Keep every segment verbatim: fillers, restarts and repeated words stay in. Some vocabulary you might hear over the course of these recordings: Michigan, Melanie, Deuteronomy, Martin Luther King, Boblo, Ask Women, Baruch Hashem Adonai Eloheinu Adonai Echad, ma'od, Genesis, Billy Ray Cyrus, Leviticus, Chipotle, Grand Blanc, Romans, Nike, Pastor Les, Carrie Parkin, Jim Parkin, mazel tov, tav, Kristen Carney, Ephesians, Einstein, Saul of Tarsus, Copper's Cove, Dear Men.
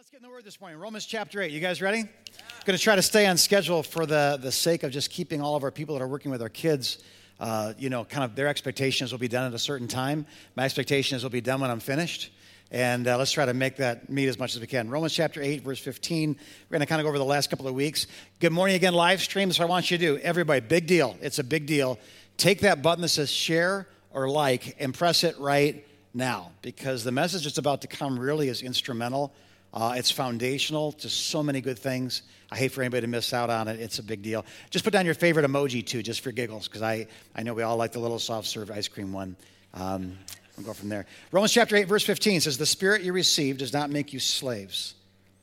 Let's get in the Word this morning. Romans chapter eight. You guys ready? Yeah. I'm going to try to stay on schedule for the, the sake of just keeping all of our people that are working with our kids, uh, you know, kind of their expectations will be done at a certain time. My expectations will be done when I'm finished. And uh, let's try to make that meet as much as we can. Romans chapter eight, verse fifteen. We're going to kind of go over the last couple of weeks. Good morning again, live stream. That's what I want you to do. Everybody, big deal. It's a big deal. Take that button that says share or like and press it right now, because the message that's about to come really is instrumental. Uh, it's foundational to so many good things. I hate for anybody to miss out on it. It's a big deal. Just put down your favorite emoji, too, just for giggles, because I, I know we all like the little soft-serve ice cream one. Um, we'll go from there. Romans chapter eight, verse fifteen says, "The Spirit you received does not make you slaves,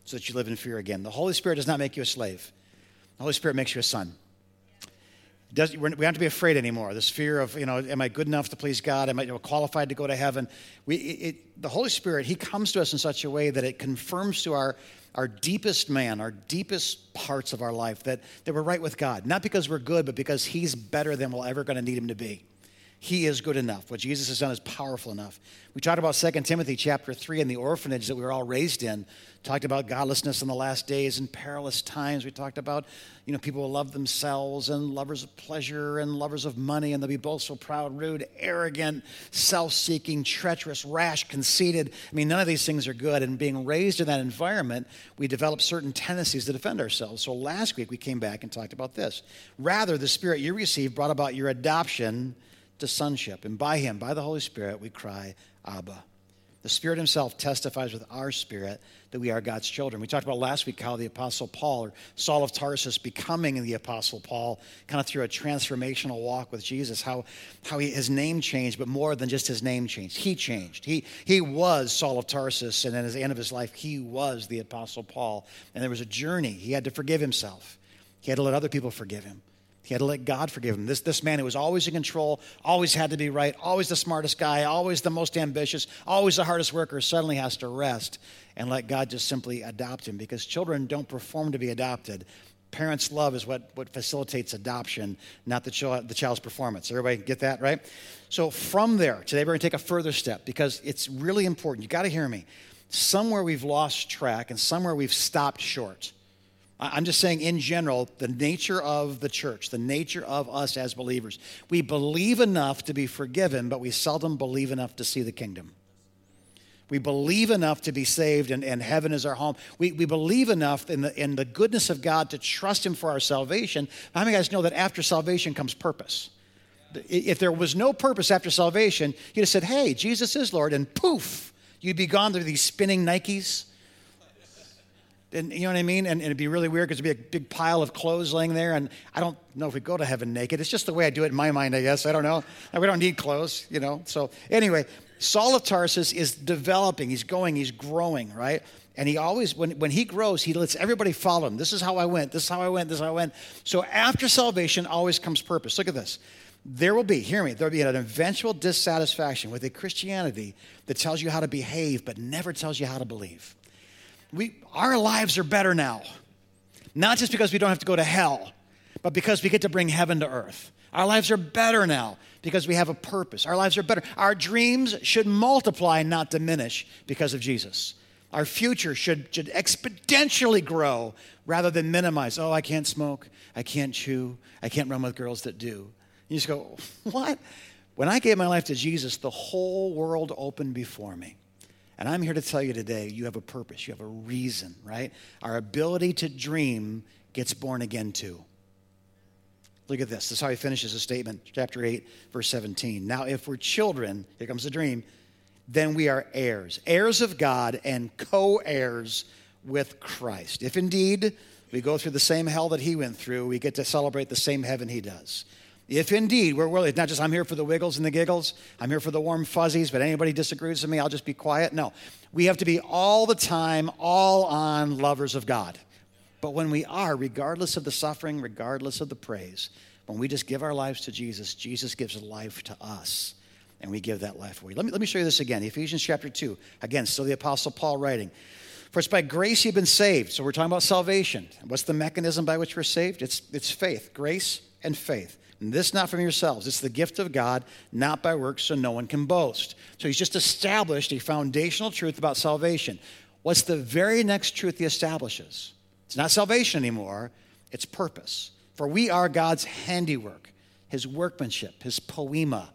so that you live in fear again." The Holy Spirit does not make you a slave. The Holy Spirit makes you a son. Does, we don't have to be afraid anymore. This fear of, you know, am I good enough to please God? Am I, you know, qualified to go to heaven? We, it, it, the Holy Spirit, He comes to us in such a way that it confirms to our, our deepest man, our deepest parts of our life that, that we're right with God. Not because we're good, but because He's better than we're ever going to need Him to be. He is good enough. What Jesus has done is powerful enough. We talked about Second Timothy chapter three and the orphanage that we were all raised in. Talked about godlessness in the last days and perilous times. We talked about, you know, people will love themselves and lovers of pleasure and lovers of money, and they'll be boastful, proud, rude, arrogant, self-seeking, treacherous, rash, conceited. I mean, none of these things are good. And being raised in that environment, we develop certain tendencies to defend ourselves. So last week we came back and talked about this. Rather, the Spirit you received brought about your adoption to sonship, and by Him, by the Holy Spirit, we cry, Abba. The Spirit Himself testifies with our spirit that we are God's children. We talked about last week how the Apostle Paul, or Saul of Tarsus, becoming the Apostle Paul, kind of through a transformational walk with Jesus, how how he, his name changed, but more than just his name changed. He changed. He he was Saul of Tarsus, and at the end of his life, he was the Apostle Paul. And there was a journey. He had to forgive himself. He had to let other people forgive him. He had to let God forgive him. This, this man who was always in control, always had to be right, always the smartest guy, always the most ambitious, always the hardest worker, suddenly has to rest and let God just simply adopt him, because children don't perform to be adopted. Parents' love is what, what facilitates adoption, not the, child, the child's performance. Everybody get that, right? So from there, today we're going to take a further step, because it's really important. You got to hear me. Somewhere we've lost track and somewhere we've stopped short. I'm just saying in general, the nature of the church, the nature of us as believers. We believe enough to be forgiven, but we seldom believe enough to see the kingdom. We believe enough to be saved, and, and heaven is our home. We, we believe enough in the, in the goodness of God to trust Him for our salvation. How many of you guys know that after salvation comes purpose? If there was no purpose after salvation, you'd have said, "Hey, Jesus is Lord," and poof, you'd be gone to these spinning Nikes. And you know what I mean? And, and it'd be really weird, because it'd be a big pile of clothes laying there. And I don't know if we go to heaven naked. It's just the way I do it in my mind, I guess. I don't know. We don't need clothes, you know. So anyway, Saul of Tarsus is developing. He's going. He's growing, right? And he always, when, when he grows, he lets everybody follow him. This is how I went. This is how I went. This is how I went. So after salvation always comes purpose. Look at this. There will be, hear me, there will be an eventual dissatisfaction with a Christianity that tells you how to behave but never tells you how to believe. We, our lives are better now, not just because we don't have to go to hell, but because we get to bring heaven to earth. Our lives are better now because we have a purpose. Our lives are better. Our dreams should multiply, not diminish, because of Jesus. Our future should, should exponentially grow rather than minimize. Oh, I can't smoke. I can't chew. I can't run with girls that do. You just go, what? When I gave my life to Jesus, the whole world opened before me. And I'm here to tell you today, you have a purpose. You have a reason, right? Our ability to dream gets born again too. Look at this. This is how he finishes his statement, chapter eight, verse seventeen. Now, if we're children, here comes the dream, then we are heirs, heirs of God and co-heirs with Christ. If indeed we go through the same hell that He went through, we get to celebrate the same heaven He does. If indeed we're willing, it's not just I'm here for the wiggles and the giggles, I'm here for the warm fuzzies, but anybody disagrees with me, I'll just be quiet. No, we have to be all the time, all on lovers of God. But when we are, regardless of the suffering, regardless of the praise, when we just give our lives to Jesus, Jesus gives life to us, and we give that life away. Let me, let me show you this again. Ephesians chapter two, again, still the Apostle Paul writing. For it's by grace you've been saved. So we're talking about salvation. What's the mechanism by which we're saved? It's, it's faith, grace and faith. And this not from yourselves. It's the gift of God, not by works, so no one can boast. So he's just established a foundational truth about salvation. What's the very next truth he establishes? It's not salvation anymore. It's purpose. For we are God's handiwork, his workmanship, his poema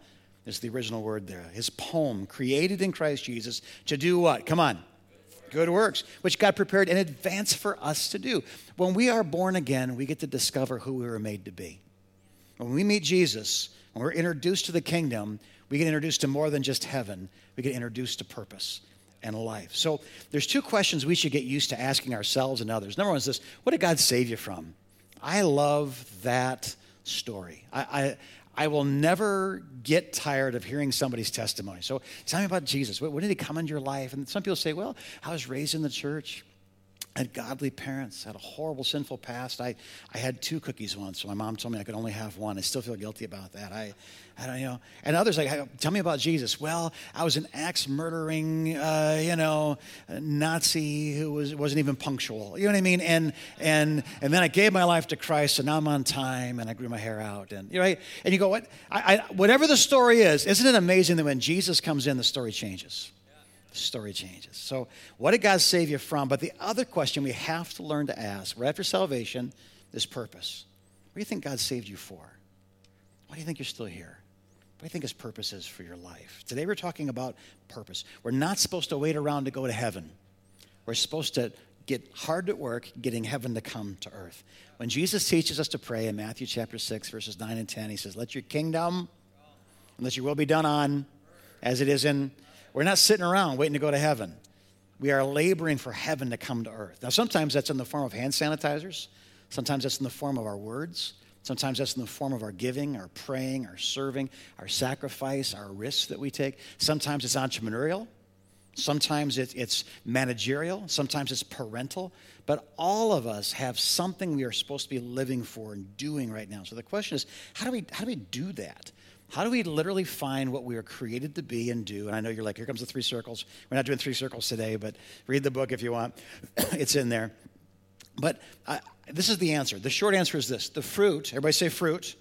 is the original word there, his poem, created in Christ Jesus to do what? Come on. Good works, which God prepared in advance for us to do. When we are born again, we get to discover who we were made to be. When we meet Jesus, when we're introduced to the kingdom, we get introduced to more than just heaven. We get introduced to purpose and life. So there's two questions we should get used to asking ourselves and others. Number one is this: what did God save you from? I love that story. I, I I will never get tired of hearing somebody's testimony. So tell me about Jesus. When did he come into your life? And some people say, well, I was raised in the church. I had godly parents. I had a horrible, sinful past. I, I had two cookies once. So my mom told me I could only have one. I still feel guilty about that. I, I don't you know. And others are like, tell me about Jesus. Well, I was an axe-murdering, uh, you know, Nazi who was wasn't even punctual. You know what I mean? And and and then I gave my life to Christ, and now I'm on time, and I grew my hair out, and you know, right? And you go, what? I, I, whatever the story is, isn't it amazing that when Jesus comes in, the story changes? Story changes. So what did God save you from? But the other question we have to learn to ask, right after salvation, is purpose. What do you think God saved you for? Why do you think you're still here? What do you think his purpose is for your life? Today we're talking about purpose. We're not supposed to wait around to go to heaven. We're supposed to get hard at work getting heaven to come to earth. When Jesus teaches us to pray in Matthew chapter six, verses nine and ten, he says, let your kingdom and let your will be done on as it is in. We're not sitting around waiting to go to heaven. We are laboring for heaven to come to earth. Now, sometimes that's in the form of hand sanitizers. Sometimes that's in the form of our words. Sometimes that's in the form of our giving, our praying, our serving, our sacrifice, our risks that we take. Sometimes it's entrepreneurial. Sometimes it, it's managerial. Sometimes it's parental. But all of us have something we are supposed to be living for and doing right now. So the question is, how do we how do we do that? How do we literally find what we are created to be and do? And I know you're like, here comes the three circles. We're not doing three circles today, but read the book if you want. It's in there. But uh, this is the answer. The short answer is this. The fruit, everybody say fruit.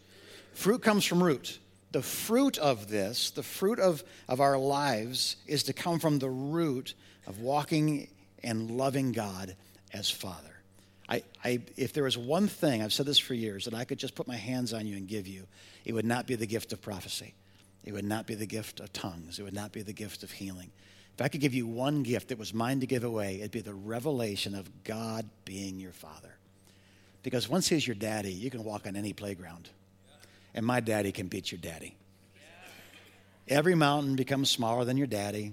Fruit comes from root. The fruit of this, the fruit of, of our lives is to come from the root of walking and loving God as Father. I, I, if there was one thing, I've said this for years, that I could just put my hands on you and give you, it would not be the gift of prophecy. It would not be the gift of tongues. It would not be the gift of healing. If I could give you one gift that was mine to give away, it'd be the revelation of God being your Father. Because once he's your daddy, you can walk on any playground. And my daddy can beat your daddy. Every mountain becomes smaller than your daddy.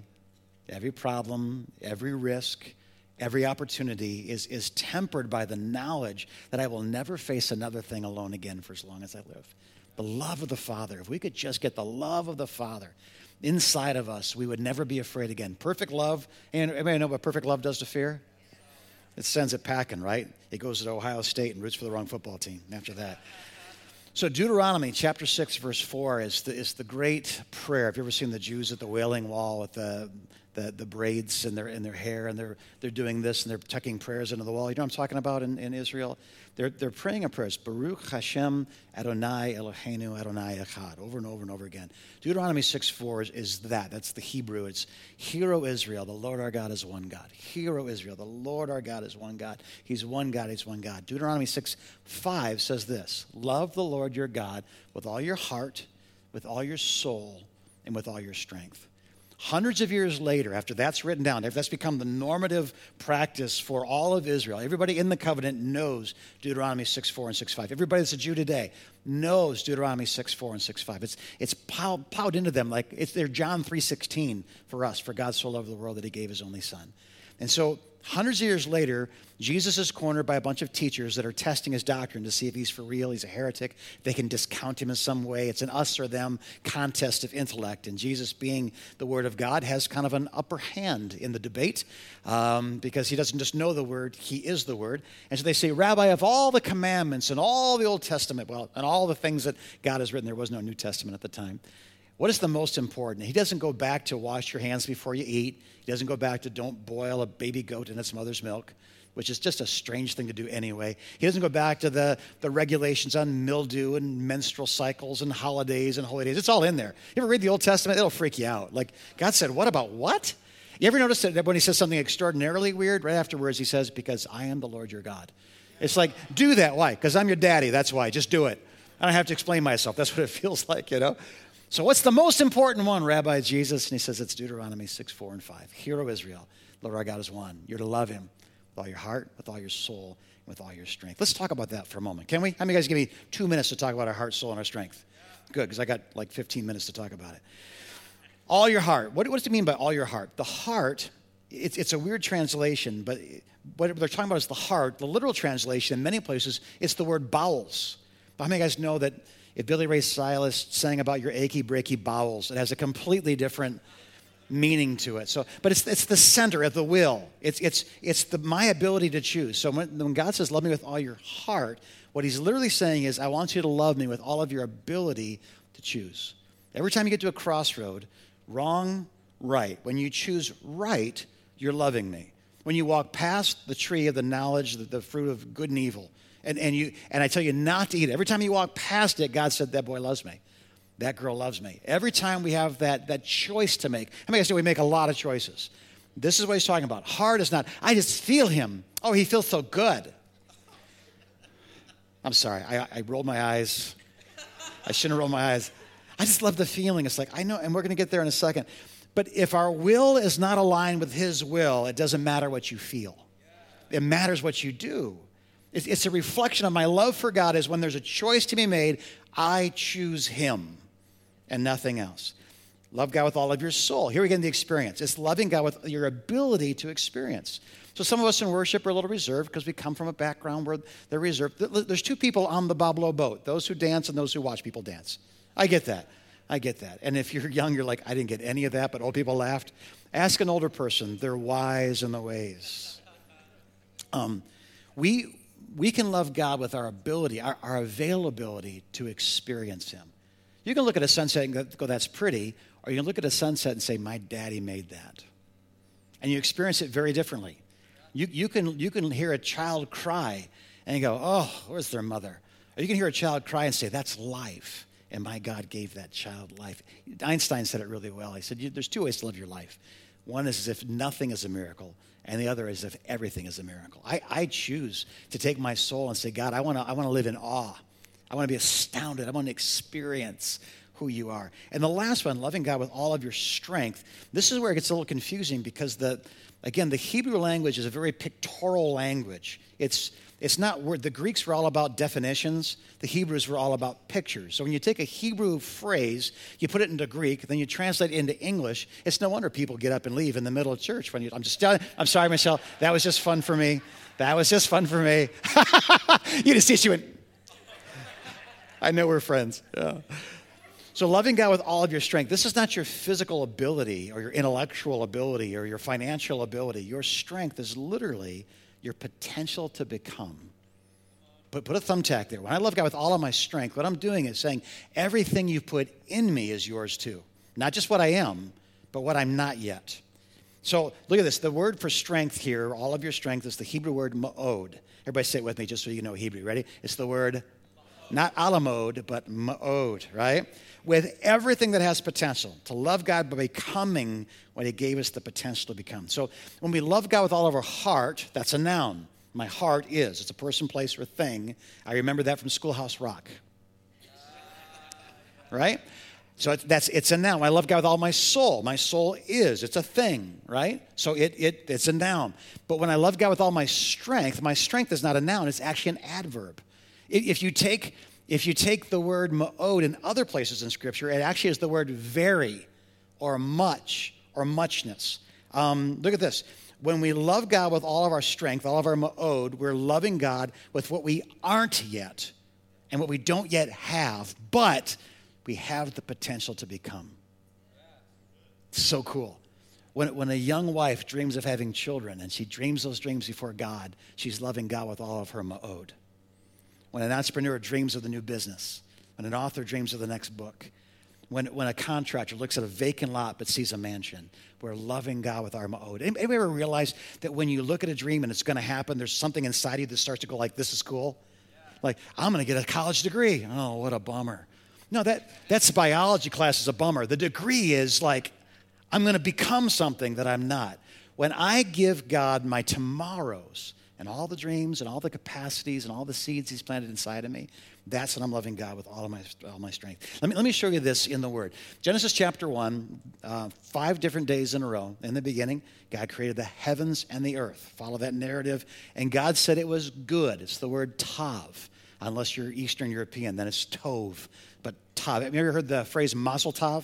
Every problem, every risk, every opportunity is, is tempered by the knowledge that I will never face another thing alone again for as long as I live. The love of the Father. If we could just get the love of the Father inside of us, we would never be afraid again. Perfect love. And everybody know what perfect love does to fear? It sends it packing, right? It goes to Ohio State and roots for the wrong football team after that. So Deuteronomy chapter six, verse four is the, is the great prayer. Have you ever seen the Jews at the Wailing Wall with the... The, the braids in their in their hair, and they're they're doing this, and they're tucking prayers into the wall. You know what I'm talking about in, in Israel? They're they're praying a prayer. It's Baruch Hashem Adonai Eloheinu Adonai Echad, over and over and over again. Deuteronomy six four is, is that. That's the Hebrew. It's, hear, O Israel, the Lord our God is one God. Hear, O Israel, the Lord our God is one God. He's one God, he's one God. Deuteronomy six five says this: love the Lord your God with all your heart, with all your soul, and with all your strength. Hundreds of years later, after that's written down, if that's become the normative practice for all of Israel, everybody in the covenant knows Deuteronomy six four and six five. Everybody that's a Jew today knows Deuteronomy six four and six five. It's it's piled, piled into them like it's their John three sixteen for us, for God so loved the world that he gave his only son. And so hundreds of years later, Jesus is cornered by a bunch of teachers that are testing his doctrine to see if he's for real, he's a heretic, they can discount him in some way. It's an us or them contest of intellect. And Jesus, being the Word of God, has kind of an upper hand in the debate um, because he doesn't just know the Word, he is the Word. And so they say, Rabbi, of all the commandments and all the Old Testament, well, and all the things that God has written, there was no New Testament at the time, what is the most important? He doesn't go back to wash your hands before you eat. He doesn't go back to don't boil a baby goat in its mother's milk, which is just a strange thing to do anyway. He doesn't go back to the, the regulations on mildew and menstrual cycles and holidays and holy days. It's all in there. You ever read the Old Testament? It'll freak you out. Like, God said, what about what? You ever notice that when he says something extraordinarily weird, right afterwards he says, because I am the Lord your God. It's like, do that. Why? Because I'm your daddy. That's why. Just do it. I don't have to explain myself. That's what it feels like, you know. So what's the most important one, Rabbi Jesus? And he says it's Deuteronomy six, four, and five. Hear, O Israel, the Lord our God is one. You're to love him with all your heart, with all your soul, and with all your strength. Let's talk about that for a moment. Can we? How many of you guys give me two minutes to talk about our heart, soul, and our strength? Good, because I got like fifteen minutes to talk about it. All your heart. What, what does it mean by all your heart? The heart, it's, it's a weird translation, but what they're talking about is the heart. The literal translation in many places, it's the word bowels. But how many of you guys know that if Billy Ray Cyrus sang about your achy, breaky bowels, it has a completely different meaning to it. So, but it's it's the center of the will. It's it's it's the my ability to choose. So when, when God says, love me with all your heart, what he's literally saying is, I want you to love me with all of your ability to choose. Every time you get to a crossroad, wrong, right. When you choose right, you're loving me. When you walk past the tree of the knowledge, the, the fruit of good and evil, and, and you and I tell you not to eat it. Every time you walk past it, God said, that boy loves me. That girl loves me. Every time we have that that choice to make. How many of us know we make a lot of choices? This is what he's talking about. Heart is not, I just feel him. Oh, he feels so good. I'm sorry. I, I rolled my eyes. I shouldn't have rolled my eyes. I just love the feeling. It's like, I know, and we're going to get there in a second. But if our will is not aligned with his will, it doesn't matter what you feel. It matters what you do. It's, it's a reflection of my love for God is when there's a choice to be made, I choose him. And nothing else. Love God with all of your soul. Here we get in the experience. It's loving God with your ability to experience. So some of us in worship are a little reserved because we come from a background where they're reserved. There's two people on the Boblo boat, those who dance and those who watch people dance. I get that. I get that. And if you're young, you're like, I didn't get any of that, but old people laughed. Ask an older person. They're wise in the ways. Um, we we can love God with our ability, our, our availability to experience him. You can look at a sunset and go, that's pretty, or you can look at a sunset and say, my daddy made that. And you experience it very differently. You you can you can hear a child cry and you go, oh, where's their mother? Or you can hear a child cry and say, that's life. And my God gave that child life. Einstein said it really well. He said, there's two ways to live your life. One is as if nothing is a miracle, and the other is as if everything is a miracle. I, I choose to take my soul and say, God, I want to I want to live in awe. I want to be astounded. I want to experience who you are. And the last one, loving God with all of your strength. This is where it gets a little confusing because, the, again, the Hebrew language is a very pictorial language. It's it's not word. The Greeks were all about definitions. The Hebrews were all about pictures. So when you take a Hebrew phrase, you put it into Greek, then you translate it into English. It's no wonder people get up and leave in the middle of church. When you, I'm just telling, I'm sorry, Michelle. That was just fun for me. That was just fun for me. You just see she went, I know we're friends. Yeah. So loving God with all of your strength. This is not your physical ability or your intellectual ability or your financial ability. Your strength is literally your potential to become. But put a thumbtack there. When I love God with all of my strength, what I'm doing is saying everything you put in me is yours too. Not just what I am, but what I'm not yet. So look at this. The word for strength here, all of your strength, is the Hebrew word ma'od. Everybody say it with me just so you know Hebrew. Ready? It's the word not alamod, but ma'od, right? With everything that has potential, to love God by becoming what he gave us the potential to become. So when we love God with all of our heart, that's a noun. My heart is. It's a person, place, or thing. I remember that from Schoolhouse Rock. Right? So it, that's it's a noun. I love God with all my soul. My soul is. It's a thing, right? So it it it's a noun. But when I love God with all my strength, my strength is not a noun. It's actually an adverb. If you take if you take the word ma'od in other places in Scripture, it actually is the word very or much or muchness. Um, look at this. When we love God with all of our strength, all of our ma'od, we're loving God with what we aren't yet and what we don't yet have, but we have the potential to become. It's so cool. When, when a young wife dreams of having children and she dreams those dreams before God, she's loving God with all of her ma'od. When an entrepreneur dreams of the new business, when an author dreams of the next book, when when a contractor looks at a vacant lot but sees a mansion, we're loving God with our ma'od. Anybody ever realize that when you look at a dream and it's going to happen, there's something inside you that starts to go like, this is cool? Yeah. Like, I'm going to get a college degree. Oh, what a bummer. No, that that's biology class is a bummer. The degree is like, I'm going to become something that I'm not. When I give God my tomorrows and all the dreams and all the capacities and all the seeds he's planted inside of me, that's when I'm loving God with all of my all my strength. Let me let me show you this in the Word. Genesis chapter one, uh, five different days in a row. In the beginning, God created the heavens and the earth. Follow that narrative. And God said it was good. It's the word tav. Unless you're Eastern European, then it's tov. But tav. Have you ever heard the phrase mazel tov?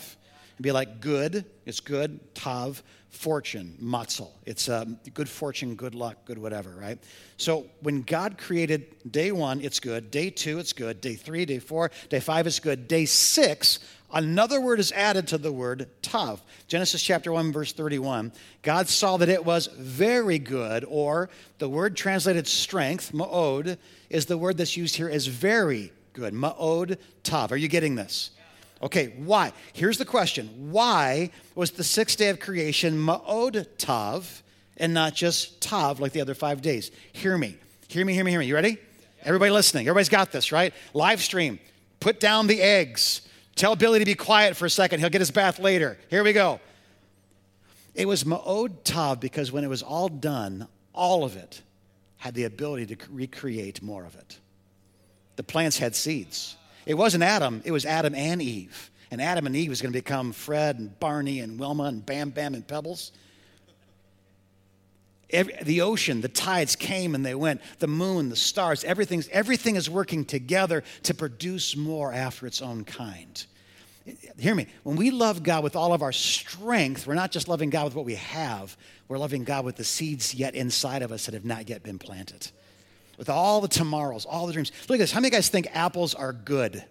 It'd be like good, it's good, tav, fortune, matzel. It's um, good fortune, good luck, good whatever, right? So when God created day one, it's good. Day two, it's good. Day three, day four, day five, it's good. Day six, another word is added to the word tav. Genesis chapter one, verse thirty-one, God saw that it was very good, or the word translated strength, ma'od, is the word that's used here as very good, ma'od tav. Are you getting this? Okay, why? Here's the question. Why was the sixth day of creation ma'od tav and not just tav like the other five days? Hear me. Hear me, hear me, hear me. You ready? Yeah. Everybody listening. Everybody's got this, right? Live stream. Put down the eggs. Tell Billy to be quiet for a second. He'll get his bath later. Here we go. It was ma'od tav because when it was all done, all of it had the ability to recreate more of it. The plants had seeds. It wasn't Adam, it was Adam and Eve. And Adam and Eve was going to become Fred and Barney and Wilma and Bam Bam and Pebbles. Every, the ocean, the tides came and they went. The moon, the stars, everything's, everything is working together to produce more after its own kind. Hear me. When we love God with all of our strength, we're not just loving God with what we have. We're loving God with the seeds yet inside of us that have not yet been planted. With all the tomorrows, all the dreams. Look at this. How many of you guys think apples are good?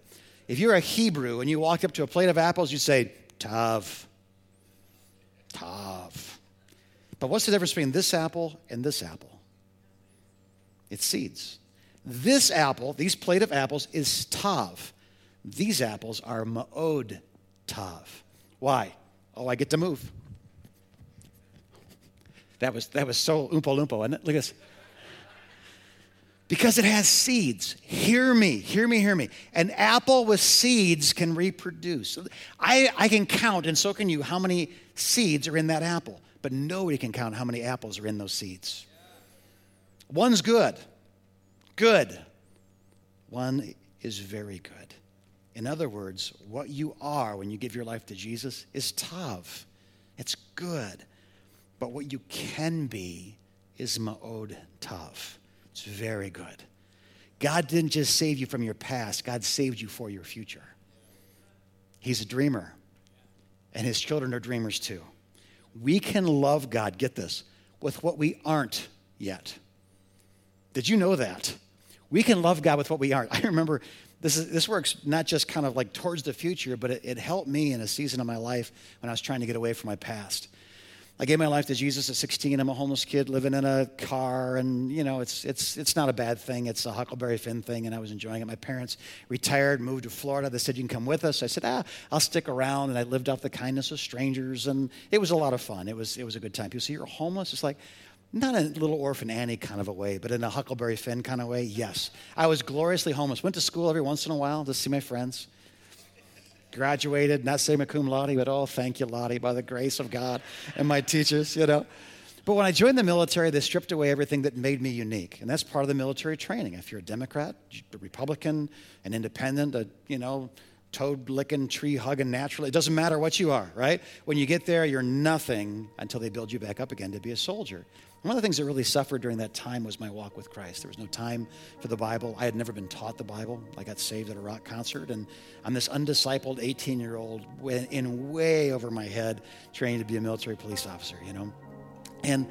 If you're a Hebrew and you walked up to a plate of apples, you'd say, tav, tav. But what's the difference between this apple and this apple? It's seeds. This apple, these plate of apples, is tav. These apples are ma'od tav. Why? Oh, I get to move. That was that was so oompa loompa, wasn't it? Look at this. Because it has seeds. Hear me, hear me, hear me. An apple with seeds can reproduce. I, I can count, and so can you, how many seeds are in that apple. But nobody can count how many apples are in those seeds. One's good. Good. One is very good. In other words, what you are when you give your life to Jesus is tav. It's good. But what you can be is ma'od tav. It's very good. God didn't just save you from your past. God saved you for your future. He's a dreamer, and his children are dreamers too. We can love God, get this, with what we aren't yet. Did you know that? We can love God with what we aren't. I remember this is, this works not just kind of like towards the future, but it, it helped me in a season of my life when I was trying to get away from my past. I gave my life to Jesus at sixteen. I'm a homeless kid living in a car, and, you know, it's it's it's not a bad thing. It's a Huckleberry Finn thing, and I was enjoying it. My parents retired, moved to Florida. They said, you can come with us. I said, ah, I'll stick around, and I lived off the kindness of strangers, and it was a lot of fun. It was it was a good time. People say, you're homeless? It's like, not in a Little Orphan Annie kind of a way, but in a Huckleberry Finn kind of way, yes. I was gloriously homeless. Went to school every once in a while to see my friends. Graduated, not saying cum laude, but oh, thank you, Lottie, by the grace of God and my teachers, you know. But when I joined the military, they stripped away everything that made me unique. And that's part of the military training. If you're a Democrat, a Republican, an independent, a, you know, toad-licking, tree-hugging, naturally, it doesn't matter what you are, right? When you get there, you're nothing until they build you back up again to be a soldier. One of the things that really suffered during that time was my walk with Christ. There was no time for the Bible. I had never been taught the Bible. I got saved at a rock concert, and I'm this undiscipled eighteen-year-old in way over my head training to be a military police officer, you know? And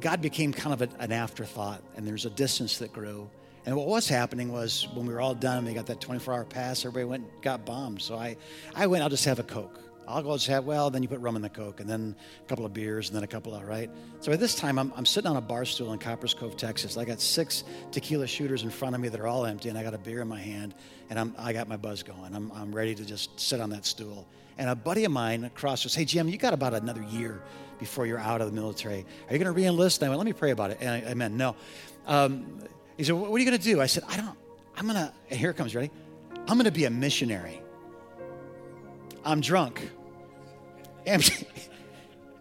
God became kind of a, an afterthought, and there's a distance that grew. And what was happening was when we were all done, we got that twenty-four hour pass, everybody went and got bombed. So I, I went, I'll just have a Coke. I'll go just have, well, then you put rum in the Coke, and then a couple of beers, and then a couple of, right? So at this time, I'm, I'm sitting on a bar stool in Copper's Cove, Texas. I got six tequila shooters in front of me that are all empty, and I got a beer in my hand, and I'm, I got my buzz going. I'm, I'm ready to just sit on that stool. And a buddy of mine across says, hey, Jim, you got about another year before you're out of the military. Are you going to re-enlist? And I went, let me pray about it. And I, I meant, no. Um, he said, what are you going to do? I said, I don't, I'm going to, here it comes, ready? I'm going to be a missionary. I'm drunk. Empty,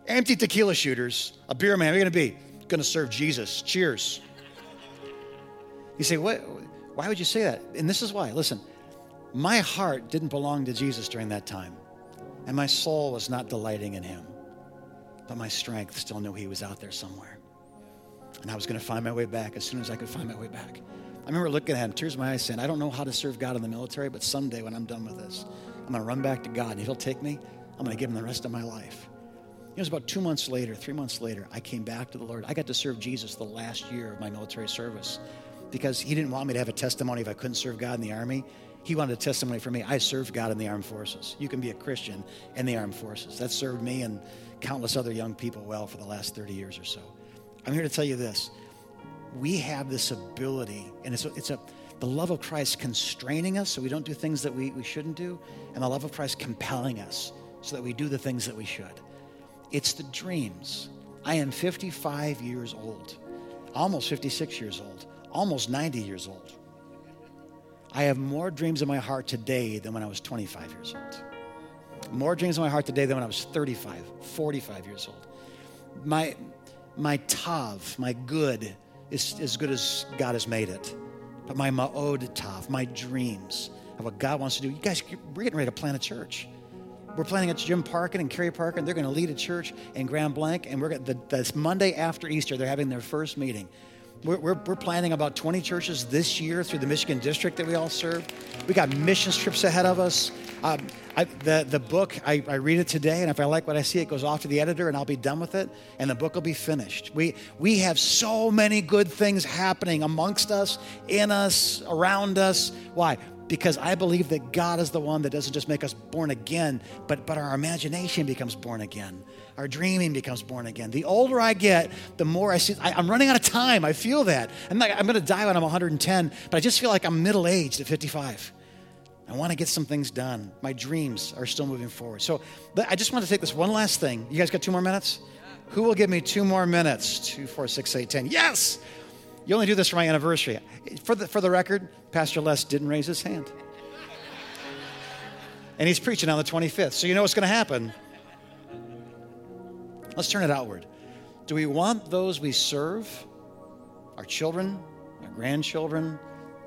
empty tequila shooters, a beer man. What are you going to be? Going to serve Jesus. Cheers. You say, what? Why would you say that? And this is why. Listen, my heart didn't belong to Jesus during that time. And my soul was not delighting in him. But my strength still knew he was out there somewhere. And I was going to find my way back as soon as I could find my way back. I remember looking at him, tears in my eyes, saying, I don't know how to serve God in the military, but someday when I'm done with this, I'm going to run back to God. And if he'll take me, I'm going to give him the rest of my life. It was about two months later, three months later, I came back to the Lord. I got to serve Jesus the last year of my military service because he didn't want me to have a testimony if I couldn't serve God in the Army. He wanted a testimony for me. I served God in the armed forces. You can be a Christian in the armed forces. That served me and countless other young people well for the last thirty years or so. I'm here to tell you this. We have this ability, and it's a, it's a the love of Christ constraining us so we don't do things that we, we shouldn't do, and the love of Christ compelling us so that we do the things that we should. It's the dreams. I am fifty-five years old, almost fifty-six years old, almost ninety years old. I have more dreams in my heart today than when I was twenty-five years old. More dreams in my heart today than when I was thirty-five, forty-five years old. My my tav, my good, is as good as God has made it. But my ma'od tav, my dreams of what God wants to do. You guys, we're getting ready to plant a church. We're planning at Jim Parkin and Carrie Parkin. They're going to lead a church in Grand Blanc. And we're the, this Monday after Easter, they're having their first meeting. We're, we're, we're planning about twenty churches this year through the Michigan district that we all serve. We got missions trips ahead of us. Um, I, the, the book, I, I read it today, and if I like what I see, it goes off to the editor, and I'll be done with it, and the book will be finished. We, we have so many good things happening amongst us, in us, around us. Why? Because I believe that God is the one that doesn't just make us born again, but, but our imagination becomes born again. Our dreaming becomes born again. The older I get, the more I see. I, I'm running out of time. I feel that. I'm, like, I'm going to die when I'm one hundred ten, but I just feel like I'm middle-aged at fifty-five. I want to get some things done. My dreams are still moving forward. So I just want to take this one last thing. You guys got two more minutes? Yeah. Who will give me two more minutes? Two, four, six, eight, ten. Yes! You only do this for my anniversary. For the, for the record, Pastor Les didn't raise his hand. And he's preaching on the twenty-fifth, so you know what's going to happen. Let's turn it outward. Do we want those we serve, our children, our grandchildren,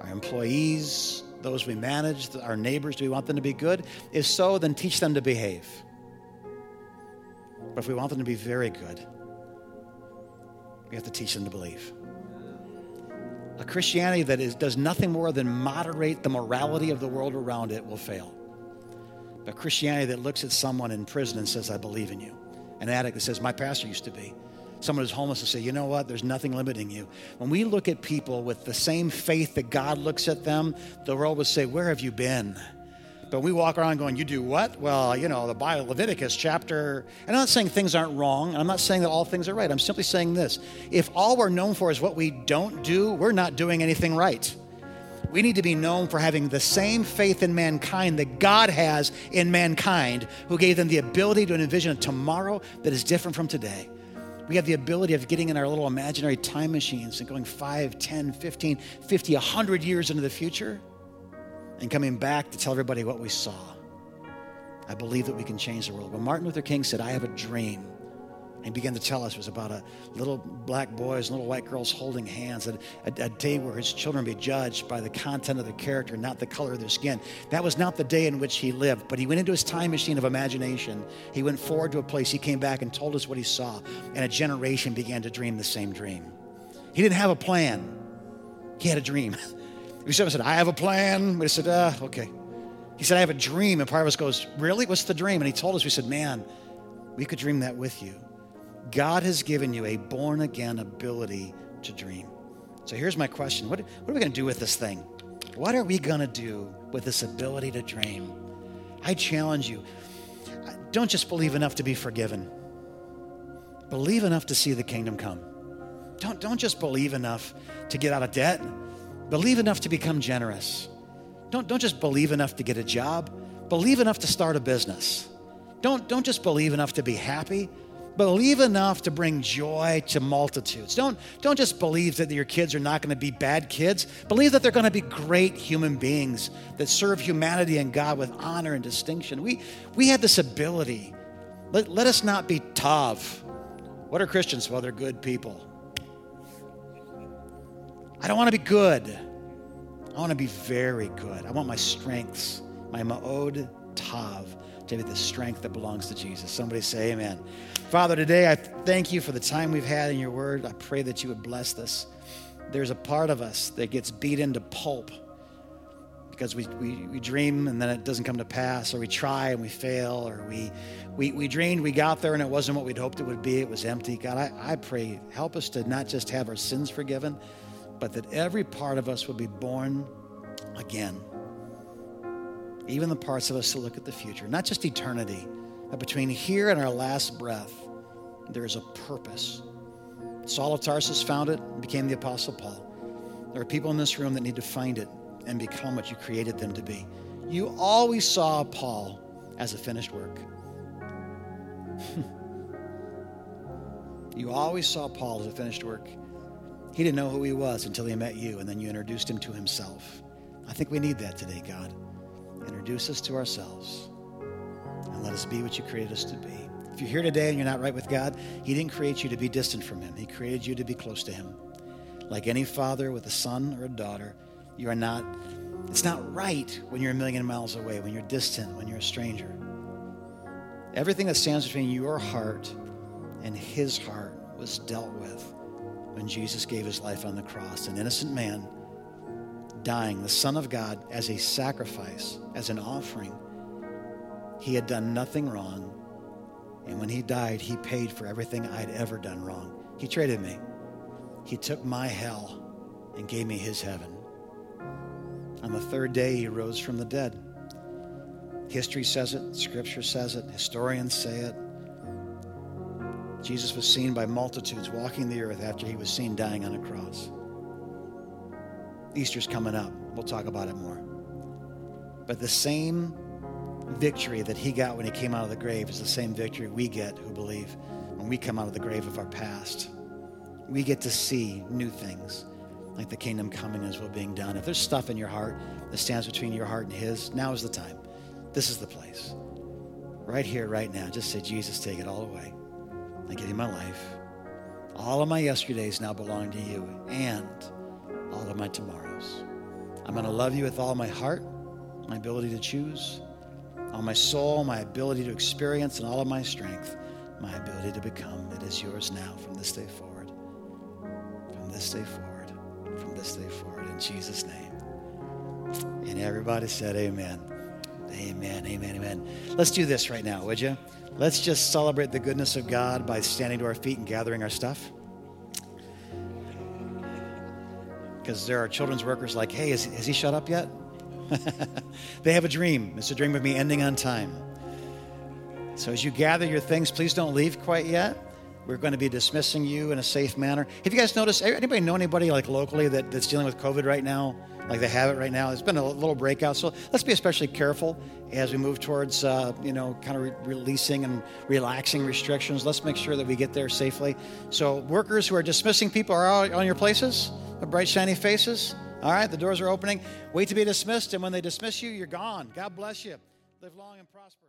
our employees, those we manage, our neighbors, do we want them to be good? If so, then teach them to behave. But if we want them to be very good, we have to teach them to believe. A Christianity that is, does nothing more than moderate the morality of the world around it will fail. But Christianity that looks at someone in prison and says, I believe in you. An addict that says, my pastor used to be. Someone who's homeless and say, you know what? There's nothing limiting you. When we look at people with the same faith that God looks at them, the world would say, where have you been? But we walk around going, you do what? Well, you know, the Bible, Leviticus chapter. And I'm not saying things aren't wrong. I'm not saying that all things are right. I'm simply saying this. If all we're known for is what we don't do, we're not doing anything right. We need to be known for having the same faith in mankind that God has in mankind, who gave them the ability to envision a tomorrow that is different from today. We have the ability of getting in our little imaginary time machines and going five, ten, fifteen, fifty, one hundred years into the future. And coming back to tell everybody what we saw. I believe that we can change the world. When Martin Luther King said, I have a dream, and he began to tell us it was about a little black boys and little white girls holding hands, a, a, a day where his children be judged by the content of their character, not the color of their skin. That was not the day in which he lived, but he went into his time machine of imagination. He went forward to a place, he came back and told us what he saw, and a generation began to dream the same dream. He didn't have a plan. He had a dream. We said, I have a plan. We said, uh, okay. He said, I have a dream. And part of us goes, really? What's the dream? And he told us, we said, man, we could dream that with you. God has given you a born-again ability to dream. So here's my question. What, what are we going to do with this thing? What are we going to do with this ability to dream? I challenge you. Don't just believe enough to be forgiven. Believe enough to see the kingdom come. Don't, don't just believe enough to get out of debt. Believe enough to become generous. Don't, don't just believe enough to get a job. Believe enough to start a business. Don't, don't just believe enough to be happy. Believe enough to bring joy to multitudes. Don't, don't just believe that your kids are not going to be bad kids. Believe that they're going to be great human beings that serve humanity and God with honor and distinction. We, we have this ability Let, let us not be tav. What are Christians? Well, they're good people. I don't want to be good. I want to be very good. I want my strengths, my ma'od tav, to be the strength that belongs to Jesus. Somebody say amen. Father, today I thank you for the time we've had in your word. I pray that you would bless this. There's a part of us that gets beat into pulp because we, we, we dream and then it doesn't come to pass, or we try and we fail, or we, we, we dreamed, we got there and it wasn't what we'd hoped it would be. It was empty. God, I, I pray, help us to not just have our sins forgiven, but that every part of us will be born again. Even the parts of us to look at the future, not just eternity, but between here and our last breath, there is a purpose. Saul of Tarsus found it and became the Apostle Paul. There are people in this room that need to find it and become what you created them to be. You always saw Paul as a finished work. You always saw Paul as a finished work. He didn't know who he was until he met you, and then you introduced him to himself. I think we need that today, God. Introduce us to ourselves and let us be what you created us to be. If you're here today and you're not right with God, he didn't create you to be distant from him. He created you to be close to him. Like any father with a son or a daughter, you are not, it's not right when you're a million miles away, when you're distant, when you're a stranger. Everything that stands between your heart and his heart was dealt with when Jesus gave his life on the cross, an innocent man dying, the Son of God, as a sacrifice, as an offering. He had done nothing wrong, and when he died, he paid for everything I'd ever done wrong. He traded me. He took my hell and gave me his heaven. On the third day, he rose from the dead. History says it, Scripture says it, historians say it. Jesus was seen by multitudes walking the earth after he was seen dying on a cross. Easter's coming up. We'll talk about it more. But the same victory that he got when he came out of the grave is the same victory we get who believe when we come out of the grave of our past. We get to see new things, like the kingdom coming as well being done. If there's stuff in your heart that stands between your heart and his, now is the time. This is the place. Right here, right now, just say, Jesus, take it all away. I give you my life. All of my yesterdays now belong to you, and all of my tomorrows. I'm going to love you with all my heart, my ability to choose, all my soul, my ability to experience, and all of my strength, my ability to become. It is yours now from this day forward, from this day forward, from this day forward, in Jesus' name. And everybody said amen. Amen, amen, amen. Let's do this right now, would you? Let's just celebrate the goodness of God by standing to our feet and gathering our stuff. Because there are children's workers like, hey, is, is he shut up yet? They have a dream. It's a dream of me ending on time. So as you gather your things, please don't leave quite yet. We're going to be dismissing you in a safe manner. Have you guys noticed, anybody know anybody like locally that, that's dealing with COVID right now? Like they have it right now. There's been a little breakout. So let's be especially careful as we move towards, uh, you know, kind of re- releasing and relaxing restrictions. Let's make sure that we get there safely. So workers who are dismissing people are all on your places, the bright, shiny faces. All right, the doors are opening. Wait to be dismissed. And when they dismiss you, you're gone. God bless you. Live long and prosper.